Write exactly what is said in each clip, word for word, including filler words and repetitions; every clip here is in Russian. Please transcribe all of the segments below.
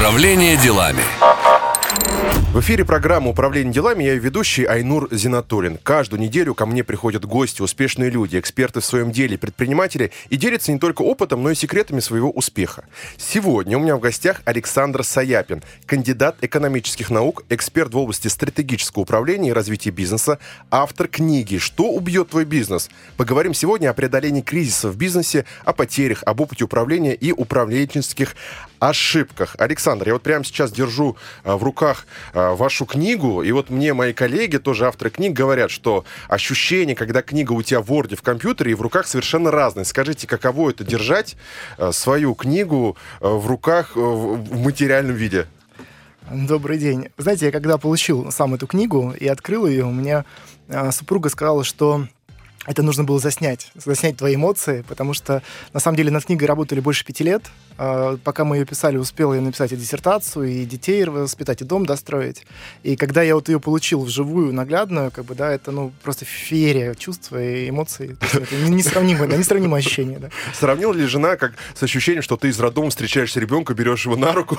Управление делами. В эфире программа «Управление делами», я ее ведущий Айнур Зиннатуллин. Каждую неделю ко мне приходят гости, успешные люди, эксперты в своем деле, предприниматели, и делятся не только опытом, но и секретами своего успеха. Сегодня у меня в гостях Александр Саяпин, кандидат экономических наук, эксперт в области стратегического управления и развития бизнеса, автор книги «Что убьет твой бизнес?». Поговорим сегодня о преодолении кризиса в бизнесе, о потерях, об опыте управления и управленческих ошибках. Александр, я вот прямо сейчас держу в руках вашу книгу, и вот мне мои коллеги, тоже авторы книг, говорят, что ощущение, когда книга у тебя в Word, в компьютере и в руках, совершенно разное. Скажите, каково это — держать свою книгу в руках в материальном виде? Добрый день. Знаете, я когда получил сам эту книгу и открыл ее, у меня супруга сказала, что это нужно было заснять, заснять твои эмоции, потому что, на самом деле, над книгой работали больше пяти лет. Пока мы ее писали, успел я написать и диссертацию, и детей воспитать, и дом достроить. И когда я вот ее получил вживую, наглядную, как бы, да, это, ну, просто феерия чувств и эмоций. Это несравнимое, да, несравнимое ощущение, да. Сравнила ли жена как с ощущением, что ты из роддома встречаешь ребенка, берешь его на руку?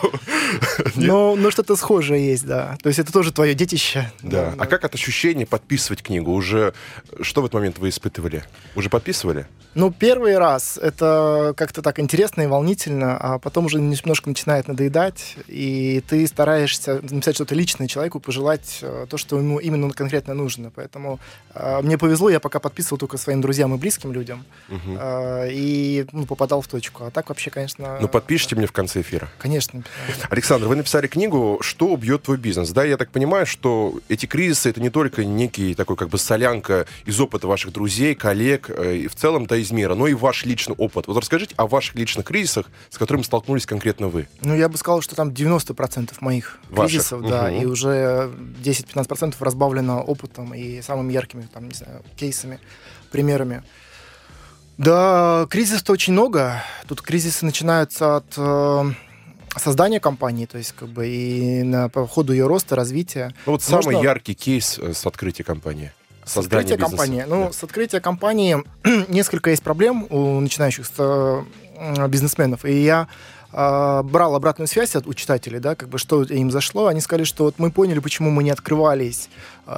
Ну, ну, что-то схожее есть, да. То есть это тоже твое детище. Да. А как от ощущения подписывать книгу? Уже что в этот момент вы испытывали? Уже подписывали? Ну, первый раз это как-то так интересно и волнительно, а потом уже немножко начинает надоедать, и ты стараешься написать что-то личное человеку, пожелать то, что ему именно конкретно нужно. Поэтому э, мне повезло, я пока подписывал только своим друзьям и близким людям, угу. э, и ну, попадал в точку. А так вообще, конечно... Ну, подпишите да. мне в конце эфира. Конечно. Александр, вы написали книгу «Что убьет твой бизнес?». Да, я так понимаю, что эти кризисы — это не только некий такой как бы солянка из опыта ваших друзей, друзей, коллег и в целом-то из мира, но и ваш личный опыт. Вот расскажите о ваших личных кризисах, с которыми столкнулись конкретно вы. Ну, я бы сказал, что там девяносто процентов моих ваших кризисов, угу. да, и уже десять-пятнадцать процентов разбавлено опытом и самыми яркими, там, не знаю, кейсами, примерами. Да, кризисов-то очень много. Тут кризисы начинаются от э, создания компании, то есть, как бы, и на, по ходу ее роста, развития. Ну, вот самый Можно... яркий кейс с открытия компании. С открытия компании. Ну, да. С открытия компании несколько есть проблем у начинающих бизнесменов. И я э, брал обратную связь от у читателей, да, как бы что им зашло. Они сказали, что вот мы поняли, почему мы не открывались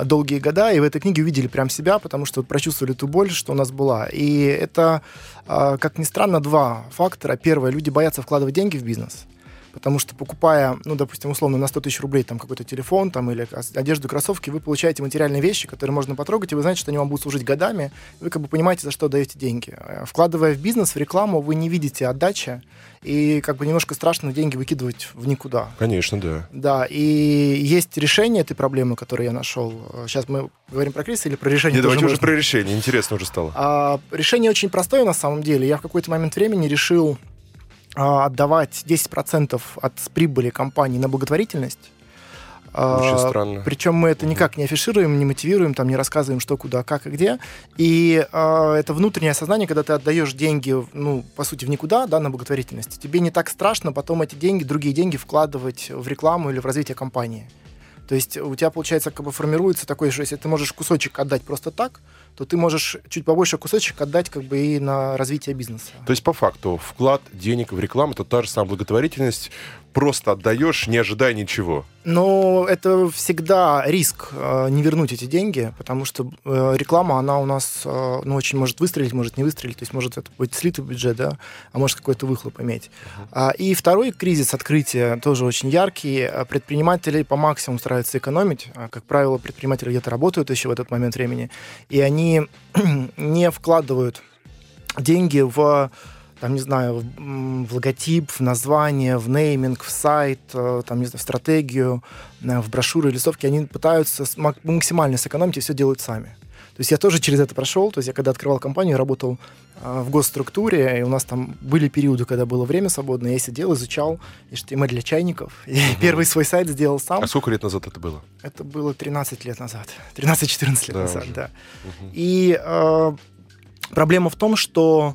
долгие года, и в этой книге увидели прям себя, потому что прочувствовали ту боль, что у нас была. И это, э, как ни странно, два фактора. Первое, люди боятся вкладывать деньги в бизнес. Потому что, покупая, ну, допустим, условно, на сто тысяч рублей там, какой-то телефон там, или одежду, кроссовки, вы получаете материальные вещи, которые можно потрогать, и вы знаете, что они вам будут служить годами. Вы как бы понимаете, за что даете деньги. Вкладывая в бизнес, в рекламу, вы не видите отдачи, и как бы немножко страшно деньги выкидывать в никуда. Конечно, да. Да, и есть решение этой проблемы, которую я нашел. Сейчас мы говорим про кризис или про решение? Нет, давайте можно... уже про решение, интересно уже стало. А, решение очень простое на самом деле. Я в какой-то момент времени решил отдавать десять процентов от прибыли компании на благотворительность. Очень странно. Причем мы это никак не афишируем, не мотивируем, там, не рассказываем, что, куда, как и где. И э, это внутреннее осознание, когда ты отдаешь деньги, ну, по сути, в никуда, да, на благотворительность. Тебе не так страшно потом эти деньги, другие деньги вкладывать в рекламу или в развитие компании. То есть у тебя, получается, как бы формируется такое, что если ты можешь кусочек отдать просто так, то ты можешь чуть побольше кусочек отдать как бы и на развитие бизнеса. То есть по факту вклад денег в рекламу — это та же самая благотворительность, просто отдаешь, не ожидая ничего. Но это всегда риск э, не вернуть эти деньги, потому что э, реклама, она у нас э, ну, очень может выстрелить, может не выстрелить, то есть может это быть слитый бюджет, да, а может какой-то выхлоп иметь. Uh-huh. А, и второй кризис открытия тоже очень яркий. Предприниматели по максимуму стараются экономить. Как правило, предприниматели где-то работают еще в этот момент времени, и они не вкладывают деньги в, там, не знаю, в, в логотип, в название, в нейминг, в сайт, там, не знаю, в стратегию, в брошюры, листовки. Они пытаются максимально сэкономить и все делают сами. То есть я тоже через это прошел. То есть я когда открывал компанию, работал э, в госструктуре, и у нас там были периоды, когда было время свободное. Я сидел, изучал эйч ти эм эль для чайников. И mm-hmm. первый свой сайт сделал сам. А сколько лет назад это было? Это было тринадцать лет назад. тринадцать-четырнадцать лет да, назад, уже. да. Mm-hmm. И э, проблема в том, что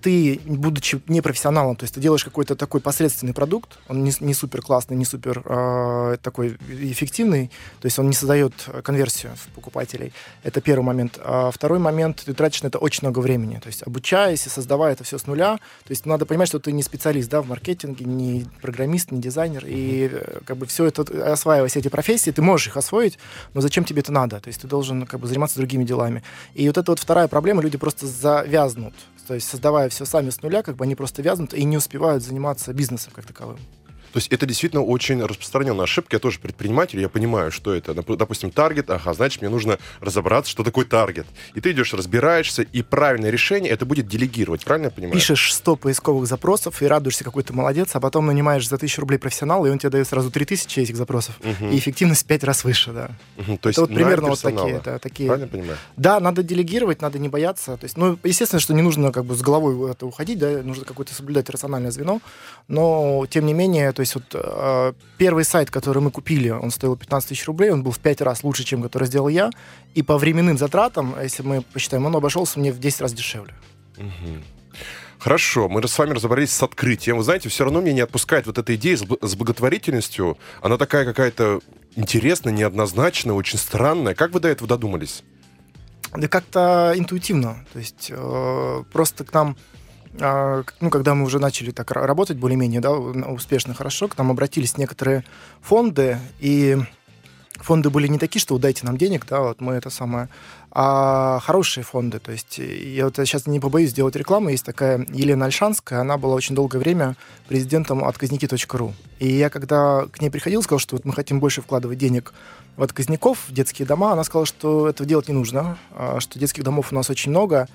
ты, будучи непрофессионалом, то есть ты делаешь какой-то такой посредственный продукт, он не, не супер классный, не супер э, такой эффективный, то есть он не создает конверсию в покупателей. Это первый момент. А второй момент, ты тратишь на это очень много времени. То есть обучаясь и создавая это все с нуля, то есть надо понимать, что ты не специалист, да, в маркетинге, не программист, не дизайнер, и как бы все это, осваивая все эти профессии, ты можешь их освоить, но зачем тебе это надо? То есть ты должен как бы заниматься другими делами. И вот это вот вторая проблема, люди просто завязнут. То есть, создавая все сами с нуля, как бы они просто вязнут и не успевают заниматься бизнесом как таковым. То есть это действительно очень распространенная ошибка. Я тоже предприниматель, я понимаю, что это. Допустим, таргет, ага, значит, мне нужно разобраться, что такое таргет. И ты идешь, разбираешься, и правильное решение это будет делегировать, правильно я понимаю? Пишешь сто поисковых запросов и радуешься, какой ты молодец, а потом нанимаешь за тысячу рублей профессионала, и он тебе дает сразу три тысячи этих запросов. Угу. И эффективность в пять раз выше, да. Угу. То есть это вот примерно вот такие, это, такие. Правильно я понимаю? Да, надо делегировать, надо не бояться. То есть, ну, естественно, что не нужно как бы с головой это уходить, да, нужно какое-то соблюдать рациональное звено, но, тем не менее, то есть вот э, первый сайт, который мы купили, он стоил пятнадцать тысяч рублей, он был в пять раз лучше, чем который сделал я, и по временным затратам, если мы посчитаем, он обошелся мне в десять раз дешевле. Угу. Хорошо, мы с вами разобрались с открытием. Вы знаете, все равно меня не отпускает вот эта идея с благотворительностью. Она такая какая-то интересная, неоднозначная, очень странная. Как вы до этого додумались? Да как-то интуитивно. То есть э, просто к нам... Ну, когда мы уже начали так работать более-менее, да, успешно, хорошо, к нам обратились некоторые фонды, и фонды были не такие, что дайте нам денег, да, вот мы это самое, а хорошие фонды, то есть я вот сейчас не побоюсь сделать рекламу, есть такая Елена Ольшанская, она была очень долгое время президентом отказники точка ру, и я когда к ней приходил, сказал, что вот мы хотим больше вкладывать денег в отказников, в детские дома, она сказала, что этого делать не нужно, что детских домов у нас очень много,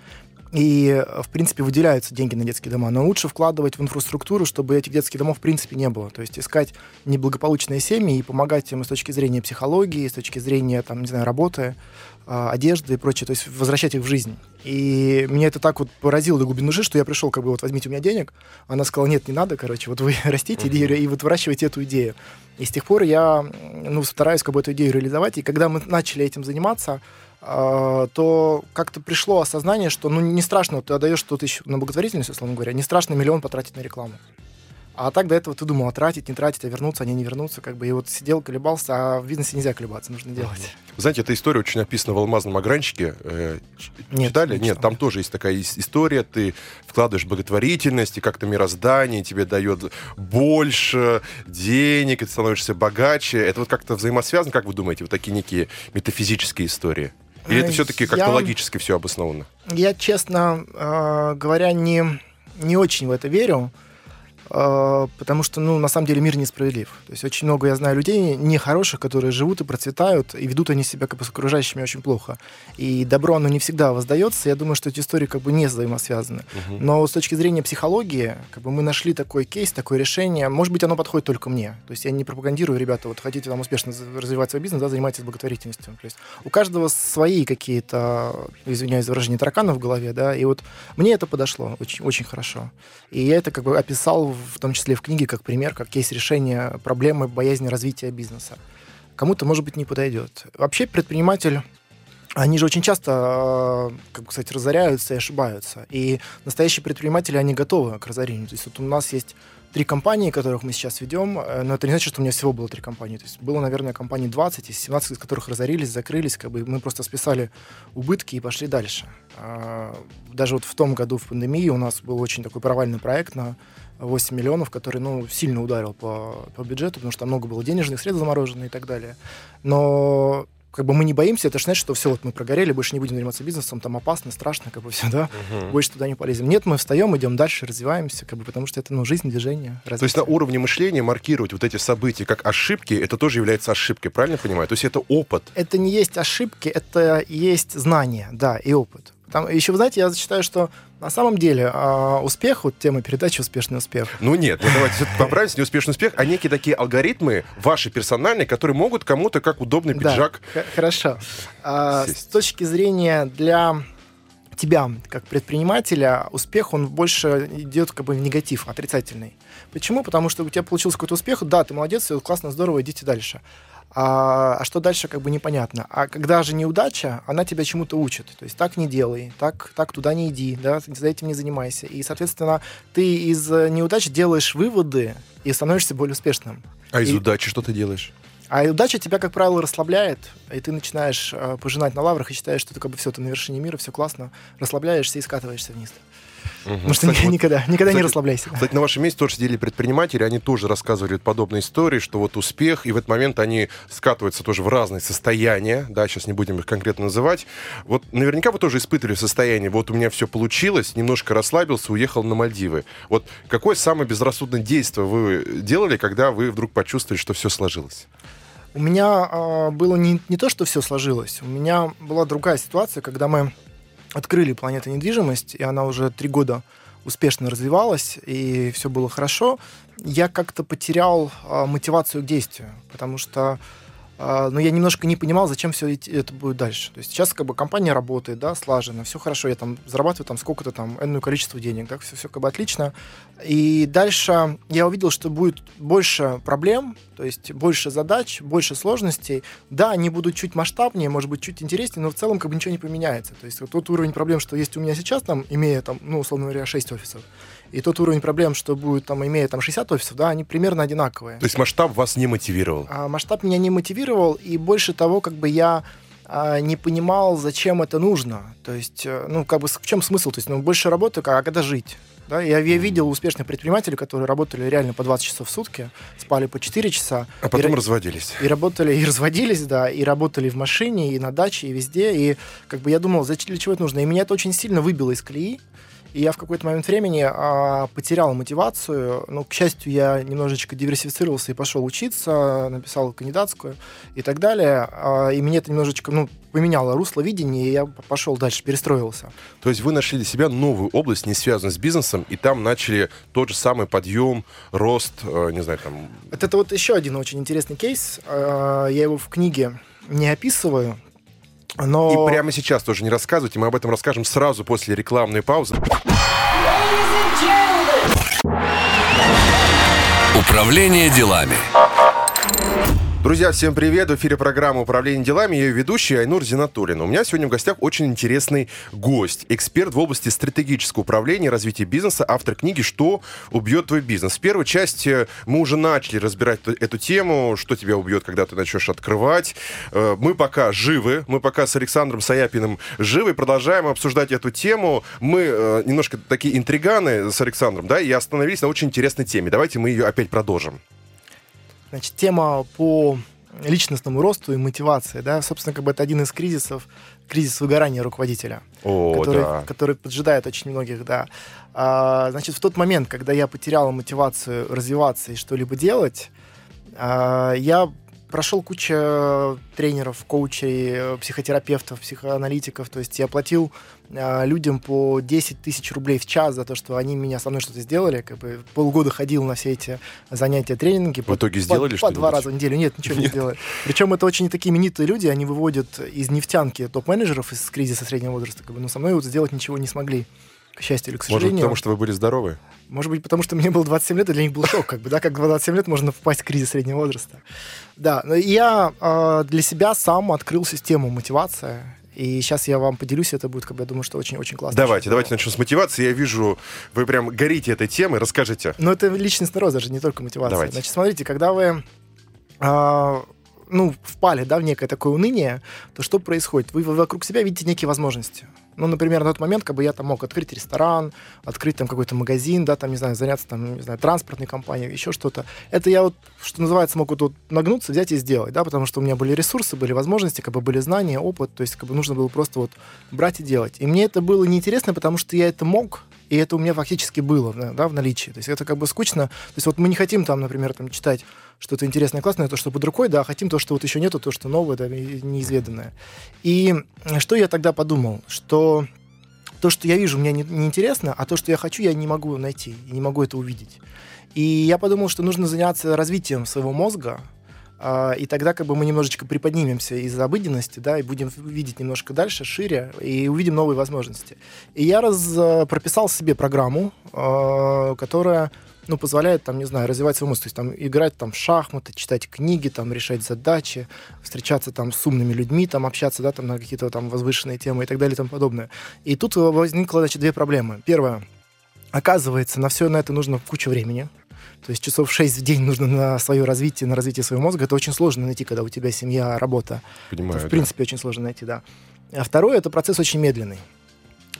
и, в принципе, выделяются деньги на детские дома. Но лучше вкладывать в инфраструктуру, чтобы этих детских домов, в принципе, не было. То есть искать неблагополучные семьи и помогать им с точки зрения психологии, с точки зрения, там, не знаю, работы, одежды и прочее. То есть возвращать их в жизнь. И меня это так вот поразило до глубины души, что я пришел, как бы, вот, возьмите у меня денег. Она сказала, нет, не надо, короче, вот вы растите mm-hmm. и, и вот выращивайте эту идею. И с тех пор я, ну, стараюсь, как бы, эту идею реализовать. И когда мы начали этим заниматься, то как-то пришло осознание, что ну, не страшно, ты отдаешь сто тысяч на благотворительность, условно говоря, не страшно миллион потратить на рекламу. А так до этого ты думал, а тратить, не тратить, а вернуться, а не, не вернуться, как бы, и вот сидел, колебался, а в бизнесе нельзя колебаться, нужно делать. Знаете, эта история очень описана в «Алмазном огранщике». Нет, читали? Нет, там тоже есть такая история, ты вкладываешь благотворительность, и как-то мироздание тебе дает больше денег, и ты становишься богаче. Это вот как-то взаимосвязано, как вы думаете, вот такие некие метафизические истории? Или это все-таки как-то я... логически все обосновано? Я, честно э, говоря, не, не очень в это верю. Потому что, ну, на самом деле мир несправедлив. То есть очень много, я знаю, людей нехороших, которые живут и процветают, и ведут они себя как бы с окружающими очень плохо. И добро, оно не всегда воздается. Я думаю, что эти истории как бы не взаимосвязаны. Угу. Но с точки зрения психологии, как бы мы нашли такой кейс, такое решение. Может быть, оно подходит только мне. То есть я не пропагандирую, ребята, вот хотите там успешно развивать свой бизнес, да, занимайтесь благотворительностью. То есть у каждого свои какие-то, извиняюсь за выражение, тараканы в голове, да, и вот мне это подошло очень, очень хорошо. И я это как бы описал в в том числе в книге, как пример, как есть решение проблемы боязни развития бизнеса. Кому-то, может быть, не подойдет. Вообще предприниматель, они же очень часто, как сказать, разоряются и ошибаются. И настоящие предприниматели, они готовы к разорению. То есть вот у нас есть три компании, которых мы сейчас ведем, но это не значит, что у меня всего было три компании. То есть было, наверное, компаний двадцать, из семнадцати из которых разорились, закрылись, как бы мы просто списали убытки и пошли дальше. Даже вот в том году в пандемии у нас был очень такой провальный проект на восемь миллионов, который, ну, сильно ударил по, по бюджету, потому что там много было денежных средств заморожено и так далее. Но как бы мы не боимся, это же значит, что все, вот мы прогорели, больше не будем заниматься бизнесом, там опасно, страшно, как бы все, да, угу. больше туда не полезем. Нет, мы встаем, идем дальше, развиваемся, как бы, потому что это, ну, жизнь, движение, развитие. То есть на уровне мышления маркировать вот эти события как ошибки, это тоже является ошибкой, правильно я понимаю? То есть это опыт. Это не есть ошибки, это есть знания, да, и опыт. Там, еще, вы знаете, я считаю, что на самом деле э, успех, вот тема передачи «Успешный успех». Ну нет, ну давайте все-таки поправимся, не «Успешный успех», а некие такие алгоритмы, ваши персональные, которые могут кому-то как удобный пиджак... Да, х- хорошо. Э, с точки зрения для тебя, как предпринимателя, успех, он больше идет как бы в негатив, отрицательный. Почему? Потому что у тебя получился какой-то успех, да, ты молодец, все классно, здорово, идите дальше. А, а что дальше, как бы непонятно. А когда же неудача, она тебя чему-то учит. То есть так не делай, так, так туда не иди, да, за этим не занимайся. И, соответственно, ты из неудач делаешь выводы и становишься более успешным. А из и... удачи что ты делаешь? А удача тебя, как правило, расслабляет, и ты начинаешь э, пожинать на лаврах и считаешь, что ты как бы все, ты на вершине мира, все классно, расслабляешься и скатываешься вниз. Угу. Потому что кстати, никогда, вот, никогда кстати, не расслабляйся. Кстати, на вашем месте тоже сидели предприниматели, они тоже рассказывали подобные истории, что вот успех, и в этот момент они скатываются тоже в разные состояния, да, сейчас не будем их конкретно называть. Вот наверняка вы тоже испытывали состояние, вот у меня все получилось, немножко расслабился, уехал на Мальдивы. Вот какое самое безрассудное действие вы делали, когда вы вдруг почувствовали, что все сложилось? У меня э, было не, не то, что все сложилось, у меня была другая ситуация, когда мы открыли «Планету недвижимость», и она уже три года успешно развивалась, и все было хорошо. Я как-то потерял э, мотивацию к действию, потому что э, ну, я немножко не понимал, зачем все это будет дальше. То есть сейчас как бы компания работает, да, слаженно, все хорошо, я там зарабатываю там сколько-то там энное количество денег, так, все, все как бы отлично. И дальше я увидел, что будет больше проблем, то есть больше задач, больше сложностей. Да, они будут чуть масштабнее, может быть, чуть интереснее, но в целом как бы ничего не поменяется. То есть вот тот уровень проблем, что есть у меня сейчас, там, имея, там, ну, условно говоря, шесть офисов, и тот уровень проблем, что будет, там, имея там, шестьдесят офисов, да, они примерно одинаковые. То есть масштаб вас не мотивировал? А, масштаб меня не мотивировал, и больше того, как бы я... не понимал, зачем это нужно. То есть, ну, как бы, в чем смысл? То есть, ну, больше работы, а когда жить? Да? Я, я видел успешных предпринимателей, которые работали реально по двадцать часов в сутки, спали по четыре часа. А потом и, разводились. И работали, и разводились, да, и работали в машине, и на даче, и везде. И, как бы, я думал, зачем, для чего это нужно? И меня это очень сильно выбило из колеи. И я в какой-то момент времени а, потерял мотивацию. Но, к счастью, я немножечко диверсифицировался и пошел учиться, написал кандидатскую и так далее. А, и мне это немножечко ну, поменяло русло видения, и я пошел дальше, перестроился. То есть вы нашли для себя новую область, не связанную с бизнесом, и там начали тот же самый подъем, рост, э, не знаю, там... Вот это вот еще один очень интересный кейс. Э, я его в книге не описываю. Но... И прямо сейчас тоже не рассказывайте, мы об этом расскажем сразу после рекламной паузы. Управление делами. Друзья, всем привет! В эфире программа «Управление делами». Я ее ведущий Айнур Зиннатуллин. У меня сегодня в гостях очень интересный гость. Эксперт в области стратегического управления и развития бизнеса, автор книги «Что убьет твой бизнес». В первой части мы уже начали разбирать эту тему, что тебя убьет, когда ты начнешь открывать. Мы пока живы, мы пока с Александром Саяпиным живы, продолжаем обсуждать эту тему. Мы немножко такие интриганы с Александром, да, и остановились на очень интересной теме. Давайте мы ее опять продолжим. Значит, тема по личностному росту и мотивации, да, собственно, как бы это один из кризисов, кризис выгорания руководителя, О, который, да. который поджидает очень многих, да. А, значит, в тот момент, когда я потеряла мотивацию развиваться и что-либо делать, а, я прошел кучу тренеров, коучей, психотерапевтов, психоаналитиков, то есть я платил а, людям по десять тысяч рублей в час за то, что они меня со мной что-то сделали, как бы полгода ходил на все эти занятия, тренинги. В итоге по, сделали по, что-нибудь? По два раза в неделю, нет, ничего нет. не сделали. Причем это очень такие именитые люди, они выводят из нефтянки топ-менеджеров из кризиса среднего возраста, как бы, но со мной вот сделать ничего не смогли. К счастью или к сожалению. Может быть, потому что вы были здоровы? Может быть, потому что мне было двадцать семь лет, и для них был шок, как бы, да, как в двадцать семь лет можно попасть в кризис среднего возраста. Да, но я э, для себя сам открыл систему мотивации, и сейчас я вам поделюсь, это будет, как бы, я думаю, что очень-очень классно. Давайте, давайте было. Начнем с мотивации. Я вижу, вы прям горите этой темой, расскажите. Но это личностный рост, даже не только мотивация. Давайте. Значит, смотрите, когда вы... Э, ну, впали, да, в некое такое уныние, то что происходит? Вы вокруг себя видите некие возможности. Ну, например, на тот момент, как бы я там мог открыть ресторан, открыть там какой-то магазин, да, там, не знаю, заняться там, не знаю, транспортной компанией, еще что-то. Это я вот, что называется, мог вот, вот нагнуться, взять и сделать, да, потому что у меня были ресурсы, были возможности, как бы были знания, опыт, то есть как бы нужно было просто вот брать и делать. И мне это было неинтересно, потому что я это мог, и это у меня фактически было, да, в наличии. То есть это как бы скучно. То есть вот мы не хотим там, например, там, читать что-то интересное, классное, то, что под рукой, да, хотим то, что вот еще нету, то, что новое, да, неизведанное. И что я тогда подумал? Что то, что я вижу, мне неинтересно, а то, что я хочу, я не могу найти, не могу это увидеть. И я подумал, что нужно заняться развитием своего мозга, И тогда как бы мы немножечко приподнимемся из обыденности, да, и будем видеть немножко дальше, шире, и увидим новые возможности. И я раз прописал себе программу, которая, ну, позволяет, там, не знаю, развивать свой мозг, то есть там играть там в шахматы, читать книги, там, решать задачи, встречаться там с умными людьми, там, общаться, да, там, на какие-то там возвышенные темы и так далее и тому подобное. И тут возникло, значит, две проблемы. Первая. Оказывается, на все на это нужно куча времени. То есть часов шесть в день нужно на свое развитие, на развитие своего мозга. Это очень сложно найти, когда у тебя семья, работа. Понимаю, это, в да. принципе, очень сложно найти, да. А второе, это процесс очень медленный.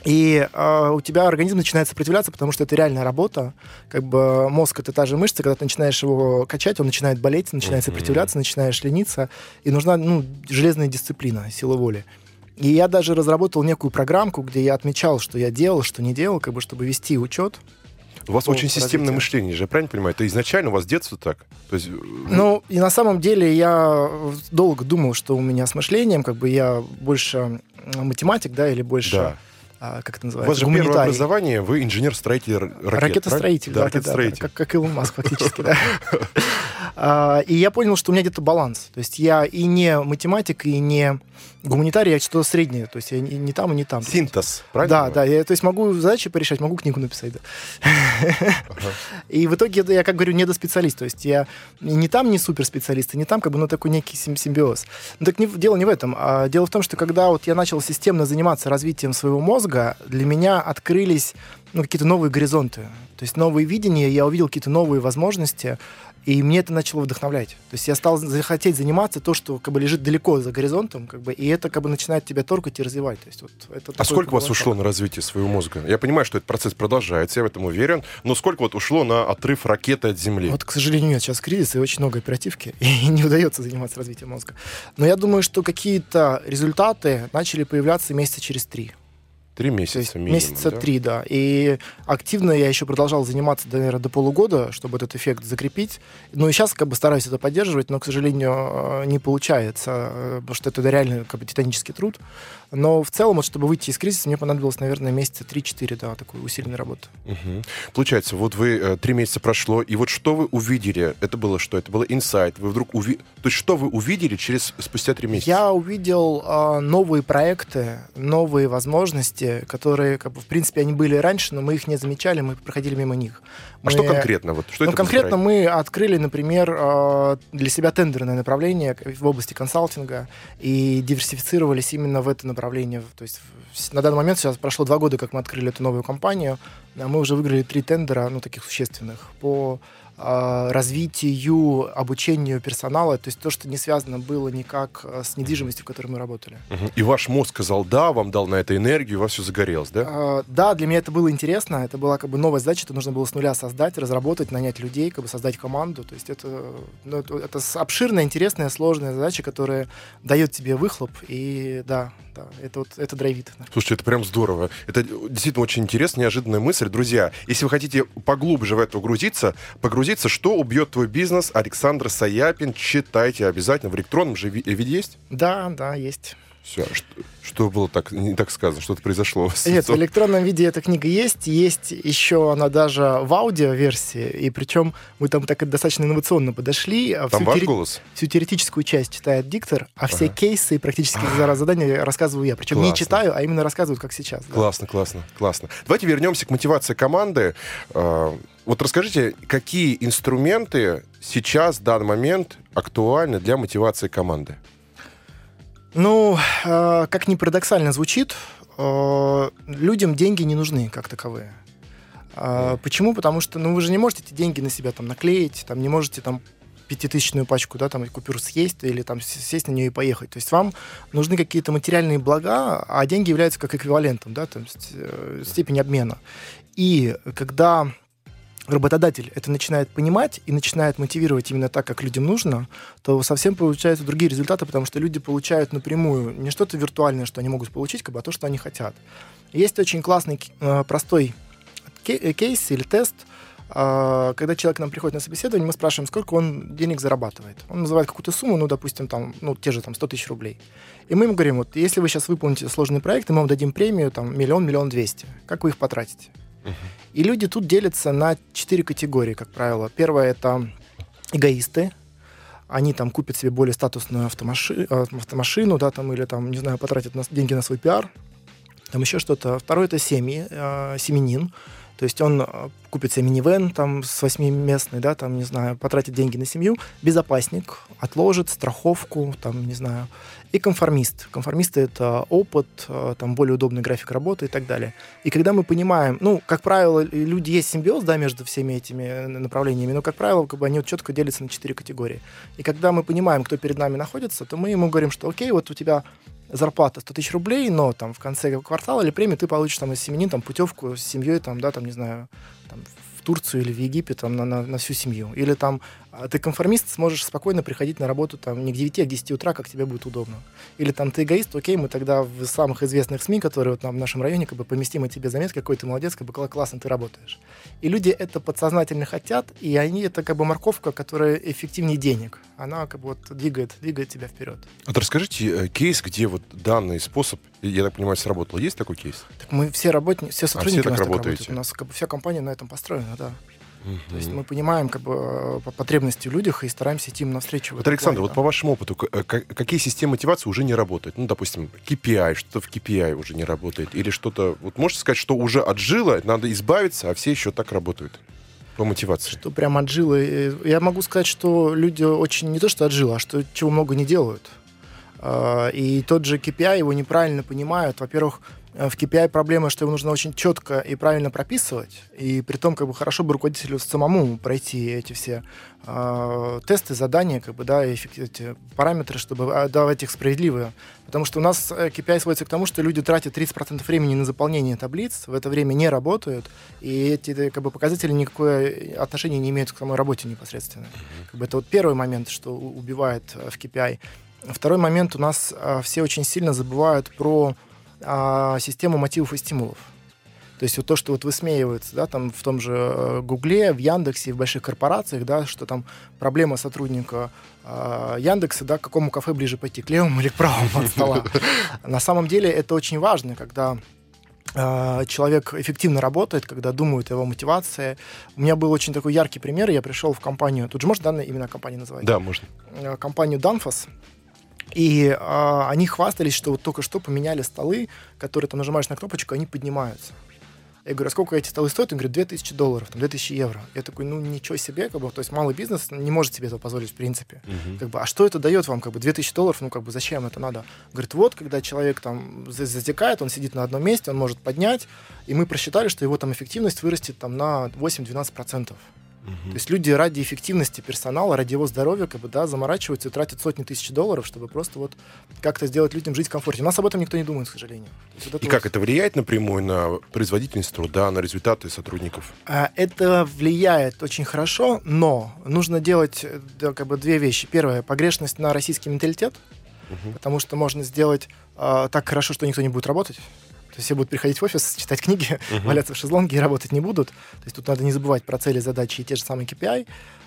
И э, у тебя организм начинает сопротивляться, потому что это реальная работа. Как бы мозг — это та же мышца, когда ты начинаешь его качать, он начинает болеть, начинает сопротивляться, начинаешь лениться. И нужна, ну, железная дисциплина, сила воли. И я даже разработал некую программку, где я отмечал, что я делал, что не делал, как бы, чтобы вести учет. У вас очень системное развития. Мышление, же, я правильно понимаю? Это изначально у вас с детства так? То есть... Ну, и на самом деле я долго думал, что у меня с мышлением, как бы я больше математик, да, или больше... Да. Как это называется? У вас же первое образование, вы инженер-строитель ракет. Ракетостроитель, да, да, ракетостроитель. Да, да, да, как, как Илон Маск фактически, да. И я понял, что у меня где-то баланс. То есть я и не математик, и не гуманитарий, я что-то среднее. То есть я не там, и не там. Синтез, правильно? Да, да. Я, то есть могу задачи порешать, могу книгу написать, да. И в итоге я, как говорю, недоспециалист. То есть я не там не суперспециалист, и не там, как бы, ну, такой некий симбиоз. Но так не, дело не в этом. А дело в том, что когда вот я начал системно заниматься развитием своего мозга, для меня открылись, ну, какие-то новые горизонты, то есть новые видения, я увидел какие-то новые возможности, и мне это начало вдохновлять. То есть я стал захотеть заниматься то, что как бы лежит далеко за горизонтом, как бы, и это как бы начинает тебя торкать и развивать. То есть, вот, это а сколько у вас ушло на развитие своего мозга? Я понимаю, что этот процесс продолжается, я в этом уверен, но сколько вот ушло на отрыв ракеты от Земли? Вот, к сожалению, нет, сейчас кризис, и очень много оперативки, и не удается заниматься развитием мозга. Но я думаю, что какие-то результаты начали появляться месяца через три. Три месяца есть, минимум, месяца да? три, да. И активно я еще продолжал заниматься, наверное, до полугода, чтобы этот эффект закрепить. Ну и сейчас как бы стараюсь это поддерживать, но, к сожалению, не получается, потому что это реально как бы титанический труд. Но в целом, вот, чтобы выйти из кризиса, мне понадобилось, наверное, месяца три-четыре, да, такой усиленной работы. Угу. Получается, вот вы три месяца прошло, и вот что вы увидели? Это было что? Это было инсайт? Вы вдруг уви... То есть что вы увидели через спустя три месяца? Я увидел э, новые проекты, новые возможности, которые, как бы, в принципе, они были раньше, но мы их не замечали, мы проходили мимо них. Мы... А что конкретно? Вот, что ну, это конкретно мы открыли, например, для себя тендерное направление в области консалтинга и диверсифицировались именно в это направление. То есть на данный момент сейчас прошло два года, как мы открыли эту новую компанию, а мы уже выиграли три тендера, ну, таких существенных, по развитию, обучению персонала, то есть то, что не связано было никак с недвижимостью, в которой мы работали. Uh-huh. И ваш мозг сказал «да», вам дал на это энергию, у вас все загорелось, да? Uh, да, для меня это было интересно, это была как бы новая задача, это нужно было с нуля создать, разработать, нанять людей, как бы создать команду, то есть это, ну, это, это обширная, интересная, сложная задача, которая дает тебе выхлоп, и да, да, это вот, это драйвит. Слушайте, это прям здорово, это действительно очень интересная, неожиданная мысль. Друзья, если вы хотите поглубже в это угрузиться, погрузиться «Что убьет твой бизнес?» Александр Саяпин. Читайте обязательно. В электронном же виде есть? Да, да, есть. Все. Что, что было так, не так сказано? Что-то произошло? Нет, в электронном виде эта книга есть. Есть еще она даже в аудио-версии. И причем мы там так достаточно инновационно подошли. Там всю ваш тери... голос? Всю теоретическую часть читает диктор, а все ага. кейсы и практические А-а-а. задания рассказываю я. Причем классно. Не читаю, а именно рассказывают, как сейчас. Классно, да. классно, классно. Давайте вернемся к мотивации команды. Вот расскажите, какие инструменты сейчас, в данный момент, актуальны для мотивации команды? Ну, э, как ни парадоксально звучит, э, людям деньги не нужны как таковые. Э, почему? Потому что, ну, вы же не можете эти деньги на себя там наклеить, там не можете там пятитысячную пачку, да, там купюр съесть или там сесть на нее и поехать. То есть вам нужны какие-то материальные блага, а деньги являются как эквивалентом, да, там степень обмена. И когда работодатель это начинает понимать и начинает мотивировать именно так, как людям нужно, то совсем получаются другие результаты, потому что люди получают напрямую не что-то виртуальное, что они могут получить, а то, что они хотят. Есть очень классный, простой кейс или тест, когда человек к нам приходит на собеседование, мы спрашиваем, сколько он денег зарабатывает. Он называет какую-то сумму, ну, допустим, там, ну, те же там, сто тысяч рублей. И мы ему говорим, вот, если вы сейчас выполните сложный проект, мы вам дадим премию, там, миллион, миллион двести. Как вы их потратите? И люди тут делятся на четыре категории, как правило. Первое — это эгоисты, они там купят себе более статусную автомаши... автомашину, да, там, или там, не знаю, потратят на... деньги на свой пиар, там еще что-то. Второе — это семьи, э, семенин. То есть он купит себе минивэн там, с восьмиместной, да, там, не знаю, потратит деньги на семью, безопасник, отложит страховку, там, не знаю, и конформист. Конформисты — это опыт, там, более удобный график работы и так далее. И когда мы понимаем, ну, как правило, люди есть симбиоз, да, между всеми этими направлениями, но, как правило, как бы они вот четко делятся на четыре категории. И когда мы понимаем, кто перед нами находится, то мы ему говорим, что окей, вот у тебя зарплата сто тысяч рублей, но там в конце квартала или премии ты получишь там из семьи там путевку с семьей там, да, там, не знаю, там, в Турцию или в Египет там, на, на, на всю семью. Или там ты конформист, сможешь спокойно приходить на работу там не к девяти, а к десяти утра, как тебе будет удобно. Или там ты эгоист, окей, мы тогда в самых известных СМИ, которые вот нам в нашем районе, как бы поместим о тебе заметки, какой ты молодец, как бы классно ты работаешь. И люди это подсознательно хотят, и они это как бы морковка, которая эффективнее денег. Она как бы вот двигает, двигает тебя вперед. Вот расскажите кейс, где вот данный способ, я так понимаю, сработал. Есть такой кейс? Так мы все работники, все сотрудники а все так у нас работаете? Так работают. У нас как бы вся компания на этом построена, да. Mm-hmm. То есть мы понимаем как бы потребности в людях и стараемся идти им навстречу. Вот, Александр, плане, вот да. по вашему опыту, как, какие системы мотивации уже не работают? Ну, допустим, кей пи ай, что-то в кей пи ай уже не работает. Или что-то, вот можете сказать, что уже отжило, надо избавиться, а все еще так работают по мотивации? Что прям отжило. Я могу сказать, что люди очень не то, что отжило, а что чего много не делают. И тот же кей пи ай его неправильно понимают. Во-первых, в кей пи ай проблема, что его нужно очень четко и правильно прописывать, и при том как бы хорошо бы руководителю самому пройти эти все э, тесты, задания, как бы, да, и эти параметры, чтобы давать их справедливые. Потому что у нас кей пи ай сводится к тому, что люди тратят тридцать процентов времени на заполнение таблиц, в это время не работают, и эти как бы, показатели никакое отношение не имеют к самой работе непосредственно. Как бы это вот первый момент, что убивает в кей пи ай. Второй момент, у нас э, все очень сильно забывают про систему мотивов и стимулов. То есть вот то, что вот высмеивается, да, там в том же Гугле, в Яндексе, в больших корпорациях, да, что там проблема сотрудника э, Яндекса, да, к какому кафе ближе пойти, к левому или к правому от стола. На самом деле это очень важно, когда человек эффективно работает, когда думают о его мотивации. У меня был очень такой яркий пример. Я пришел в компанию, тут же можно данные имена компании называть? Да, можно. Компанию «Данфос». И э, они хвастались, что вот только что поменяли столы, которые там нажимаешь на кнопочку, они поднимаются. Я говорю, а сколько эти столы стоят? Он говорит, две тысячи долларов, там, две тысячи евро. Я такой, ну ничего себе, как бы, то есть малый бизнес не может себе этого позволить в принципе. Uh-huh. Как бы, а что это дает вам, как бы, две тысячи долларов, ну как бы, зачем это надо? Говорит, вот, когда человек там затекает, он сидит на одном месте, он может поднять, и мы просчитали, что его там эффективность вырастет там на восемь-двенадцать процентов. Uh-huh. То есть люди ради эффективности персонала, ради его здоровья, как бы, да, заморачиваются и тратят сотни тысяч долларов, чтобы просто вот как-то сделать людям жить в комфорте. У нас об этом никто не думает, к сожалению. Вот и вот... как это влияет напрямую на производительность труда, на результаты сотрудников? Это влияет очень хорошо, но нужно делать, да, как бы, две вещи. Первое, погрешность на российский менталитет, uh-huh. потому что можно сделать э, так хорошо, что никто не будет работать. То есть все будут приходить в офис, читать книги, uh-huh. валяться в шезлонге и работать не будут. То есть тут надо не забывать про цели, задачи и те же самые кей пи ай.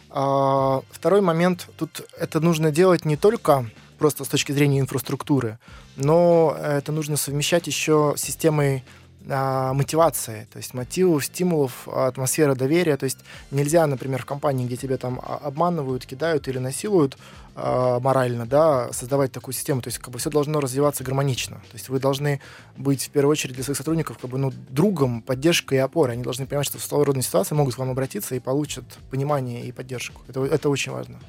А, второй момент. Тут это нужно делать не только просто с точки зрения инфраструктуры, но это нужно совмещать еще с системой а, мотивации, то есть мотивов, стимулов, атмосфера доверия. То есть нельзя, например, в компании, где тебя там обманывают, кидают или насилуют, морально, да, создавать такую систему. То есть как бы все должно развиваться гармонично. То есть вы должны быть в первую очередь для своих сотрудников как бы, ну, другом, поддержкой и опорой. Они должны понимать, что в сложной ситуации могут к вам обратиться и получат понимание и поддержку. Это, это очень важно.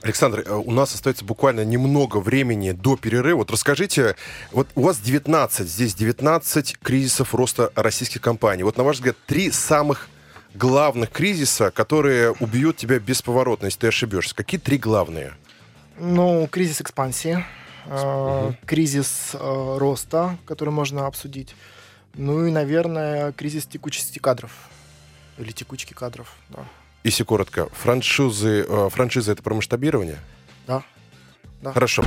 Александр, у нас остается буквально немного времени до перерыва. Вот расскажите, вот у вас девятнадцать, здесь девятнадцать кризисов роста российских компаний. Вот на ваш взгляд, три самых главных кризиса, которые убьют тебя бесповоротно, если ты ошибешься. Какие три главные? Ну, кризис экспансии, угу. кризис э, роста, который можно обсудить. Ну и, наверное, кризис текучести кадров. Или текучки кадров, да. Если коротко, франшизы, э, франшиза — это про масштабирование? Да. да. Хорошо.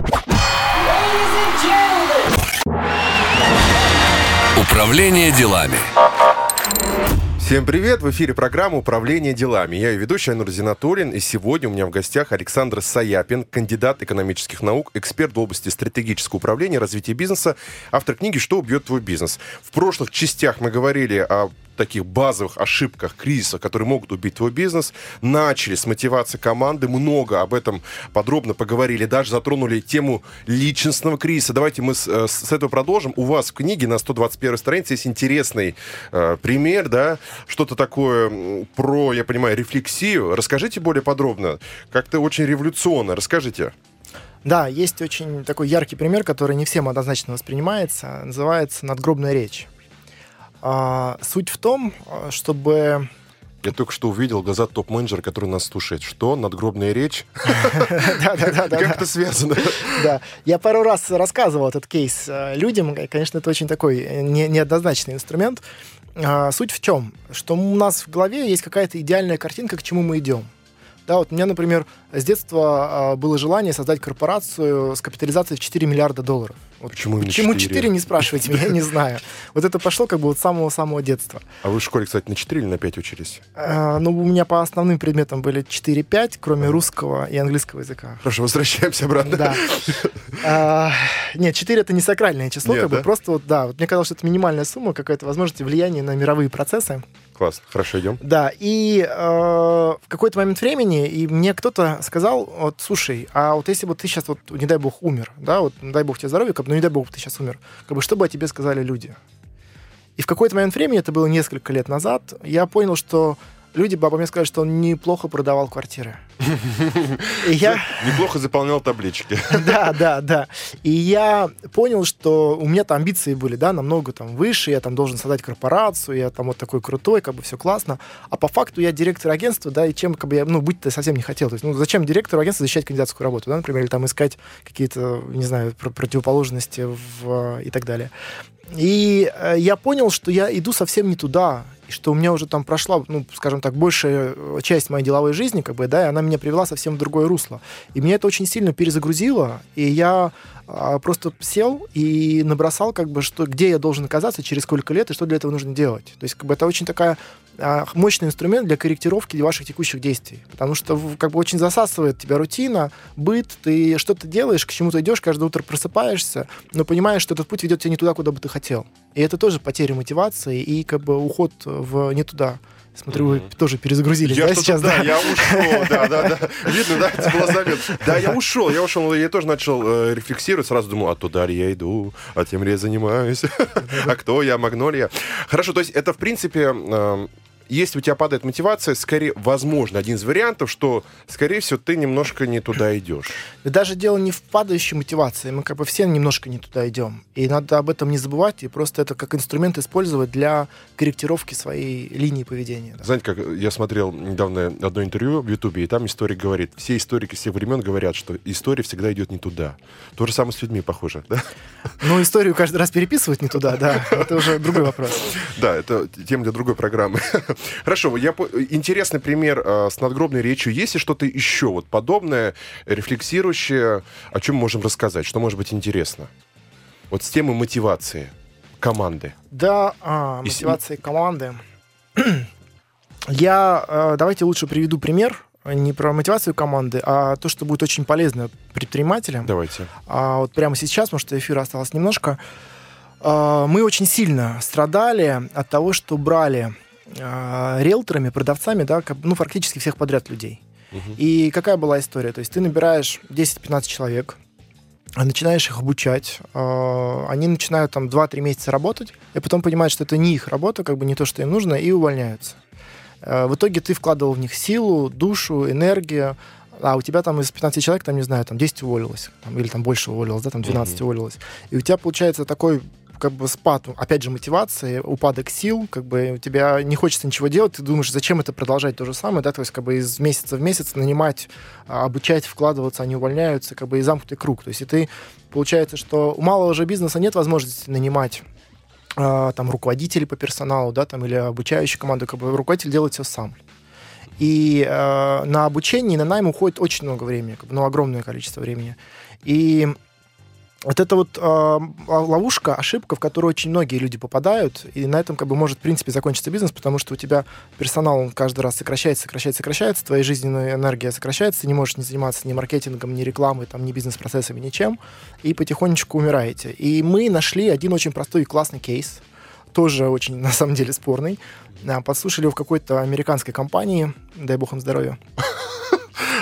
Управление делами. Всем привет! В эфире программа «Управление делами». Я ее ведущий Айнур Зиннатуллин, и сегодня у меня в гостях Александр Саяпин, кандидат экономических наук, эксперт в области стратегического управления, развития бизнеса, автор книги «Что убьет твой бизнес». В прошлых частях мы говорили о таких базовых ошибках, кризисах, которые могут убить твой бизнес, начали с мотивации команды. Много об этом подробно поговорили, даже затронули тему личностного кризиса. Давайте мы с, с этого продолжим. У вас в книге на сто двадцать первой странице есть интересный э, пример, да, что-то такое про, я понимаю, рефлексию. Расскажите более подробно, как-то очень революционно. Расскажите. Да, есть очень такой яркий пример, который не всем однозначно воспринимается. Называется «Надгробная речь». А, суть в том, чтобы... Я только что увидел глаза топ-менеджера, который нас слушает. Что? Надгробная речь? Да-да-да. Как это связано? Да. Я пару раз рассказывал этот кейс людям. Конечно, это очень такой неоднозначный инструмент. Суть в чем? Что у нас в голове есть какая-то идеальная картинка, к чему мы идем. Да, вот у меня, например, с детства э, было желание создать корпорацию с капитализацией в четыре миллиарда долларов. Вот почему почему четыре, не спрашивайте меня, я не знаю. Вот это пошло как бы вот с самого-самого детства. А вы в школе, кстати, на четыре или на пять учились? Э, ну, у меня по основным предметам были четыре-пять, кроме а. русского и английского языка. Хорошо, возвращаемся обратно. Да. А, нет, четыре — это не сакральное число, нет, как да? бы просто вот, да. Вот мне казалось, что это минимальная сумма, какая-то возможность влияния на мировые процессы. Класс, хорошо, идем. Да, и э, в какой-то момент времени и мне кто-то сказал, вот, слушай, а вот если бы ты сейчас, вот, не дай бог, умер, да, вот, дай бог тебе здоровья, как бы, ну, не дай бог, ты сейчас умер, как бы, что бы о тебе сказали люди? И в какой-то момент времени, это было несколько лет назад, я понял, что люди бы обо мне сказали, что он неплохо продавал квартиры. Неплохо заполнял таблички. Да, да, да. И я понял, что у меня там амбиции были, да, намного там выше, я там должен создать корпорацию, я там вот такой крутой, как бы все классно. А по факту я директор агентства, да, и чем как бы я, ну, быть-то совсем не хотел. То есть, ну, зачем директору агентства защищать кандидатскую работу, да, например, или там искать какие-то, не знаю, противоположности в, и так далее. И я понял, что я иду совсем не туда, и что у меня уже там прошла, ну, скажем так, большая часть моей деловой жизни, как бы, да, и она меня привела совсем в другое русло. И меня это очень сильно перезагрузило, и я а, просто сел и набросал, как бы, что, где я должен оказаться, через сколько лет, и что для этого нужно делать. То есть, как бы, это очень такая а, мощный инструмент для корректировки ваших текущих действий, потому что, как бы, очень засасывает тебя рутина, быт, ты что-то делаешь, к чему-то идешь, каждое утро просыпаешься, но понимаешь, что этот путь ведет тебя не туда, куда бы ты хотел. И это тоже потеря мотивации и, как бы, уход в не туда. Смотрю, вы mm-hmm. тоже перезагрузились, я да, сейчас? Да, да, я ушел, да, да, да. Видно, да, это было заметно. Да, я ушел, я ушел, я тоже начал э, рефлексировать, сразу думал, а туда ли я иду, а тем ли я занимаюсь, а кто я, Магнолия. Хорошо, то есть это, в принципе... Э, Если у тебя падает мотивация, скорее, возможно, один из вариантов, что, скорее всего, ты немножко не туда идешь. Даже дело не в падающей мотивации. Мы как бы все немножко не туда идем. И надо об этом не забывать, и просто это как инструмент использовать для корректировки своей линии поведения. Да. Знаете, как я смотрел недавно одно интервью в Ютубе, и там историк говорит, все историки всех времен говорят, что история всегда идет не туда. То же самое с людьми, похоже, да? Ну, историю каждый раз переписывать не туда, да. Это уже другой вопрос. Да, это тема для другой программы. Хорошо, я, интересный пример э, с надгробной речью. Есть ли что-то еще вот подобное, рефлексирующее, о чем мы можем рассказать, что может быть интересно? Вот с темой мотивации команды. Да, а, мотивации И... команды. Я, э, давайте лучше приведу пример не про мотивацию команды, а то, что будет очень полезно предпринимателям. Давайте. А, вот прямо сейчас, потому что эфира осталось немножко. А, мы очень сильно страдали от того, что брали риэлторами, продавцами, да, ну, фактически всех подряд людей. Uh-huh. И какая была история? То есть ты набираешь десять-пятнадцать человек, начинаешь их обучать, э, они начинают там два-три месяца работать, и потом понимают, что это не их работа, как бы не то, что им нужно, и увольняются. Э, в итоге ты вкладывал в них силу, душу, энергию, а у тебя там из пятнадцати человек, там, не знаю, там десять уволилось, там, или там больше уволилось, да, там двенадцать uh-huh. уволилось. И у тебя получается такой как бы спад, опять же, мотивации, упадок сил, как бы у тебя не хочется ничего делать, ты думаешь, зачем это продолжать то же самое, да, то есть как бы из месяца в месяц нанимать, обучать, вкладываться, они увольняются, как бы и замкнутый круг, то есть и ты, получается, что у малого же бизнеса нет возможности нанимать э, там руководителей по персоналу, да, там или обучающую команду, как бы руководитель делает все сам. И э, на обучение и на найм уходит очень много времени, как бы, ну, огромное количество времени. И вот это вот э, ловушка, ошибка, в которую очень многие люди попадают, и на этом как бы может, в принципе, закончиться бизнес, потому что у тебя персонал, он каждый раз сокращается, сокращается, сокращается, твоя жизненная энергия сокращается, ты не можешь не заниматься ни маркетингом, ни рекламой, там, ни бизнес-процессами, ничем, и потихонечку умираете. И мы нашли один очень простой и классный кейс, тоже очень, на самом деле, спорный. Подслушали его в какой-то американской компании, дай бог им здоровья.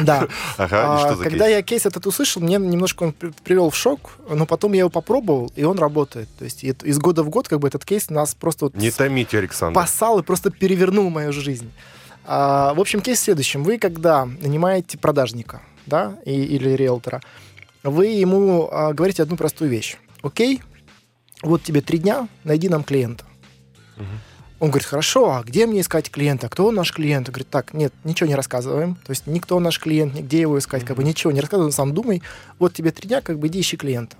Да. Ага, и что за Когда кейс? я кейс этот услышал, мне немножко он привел в шок, но потом я его попробовал, и он работает. То есть из года в год как бы этот кейс нас просто... Не вот томите, Александр. ...пасал и просто перевернул мою жизнь. А, в общем, кейс в следующем. Вы, когда нанимаете продажника, да, и, или риэлтора, вы ему а, говорите одну простую вещь. Окей, вот тебе три дня, найди нам клиента. Угу. Он говорит, хорошо, а где мне искать клиента? Кто наш клиент? Он говорит, так, нет, ничего не рассказываем. То есть никто наш клиент, нигде его искать, как бы ничего не рассказываем, сам думай. Вот тебе три дня, как бы иди ищи клиента.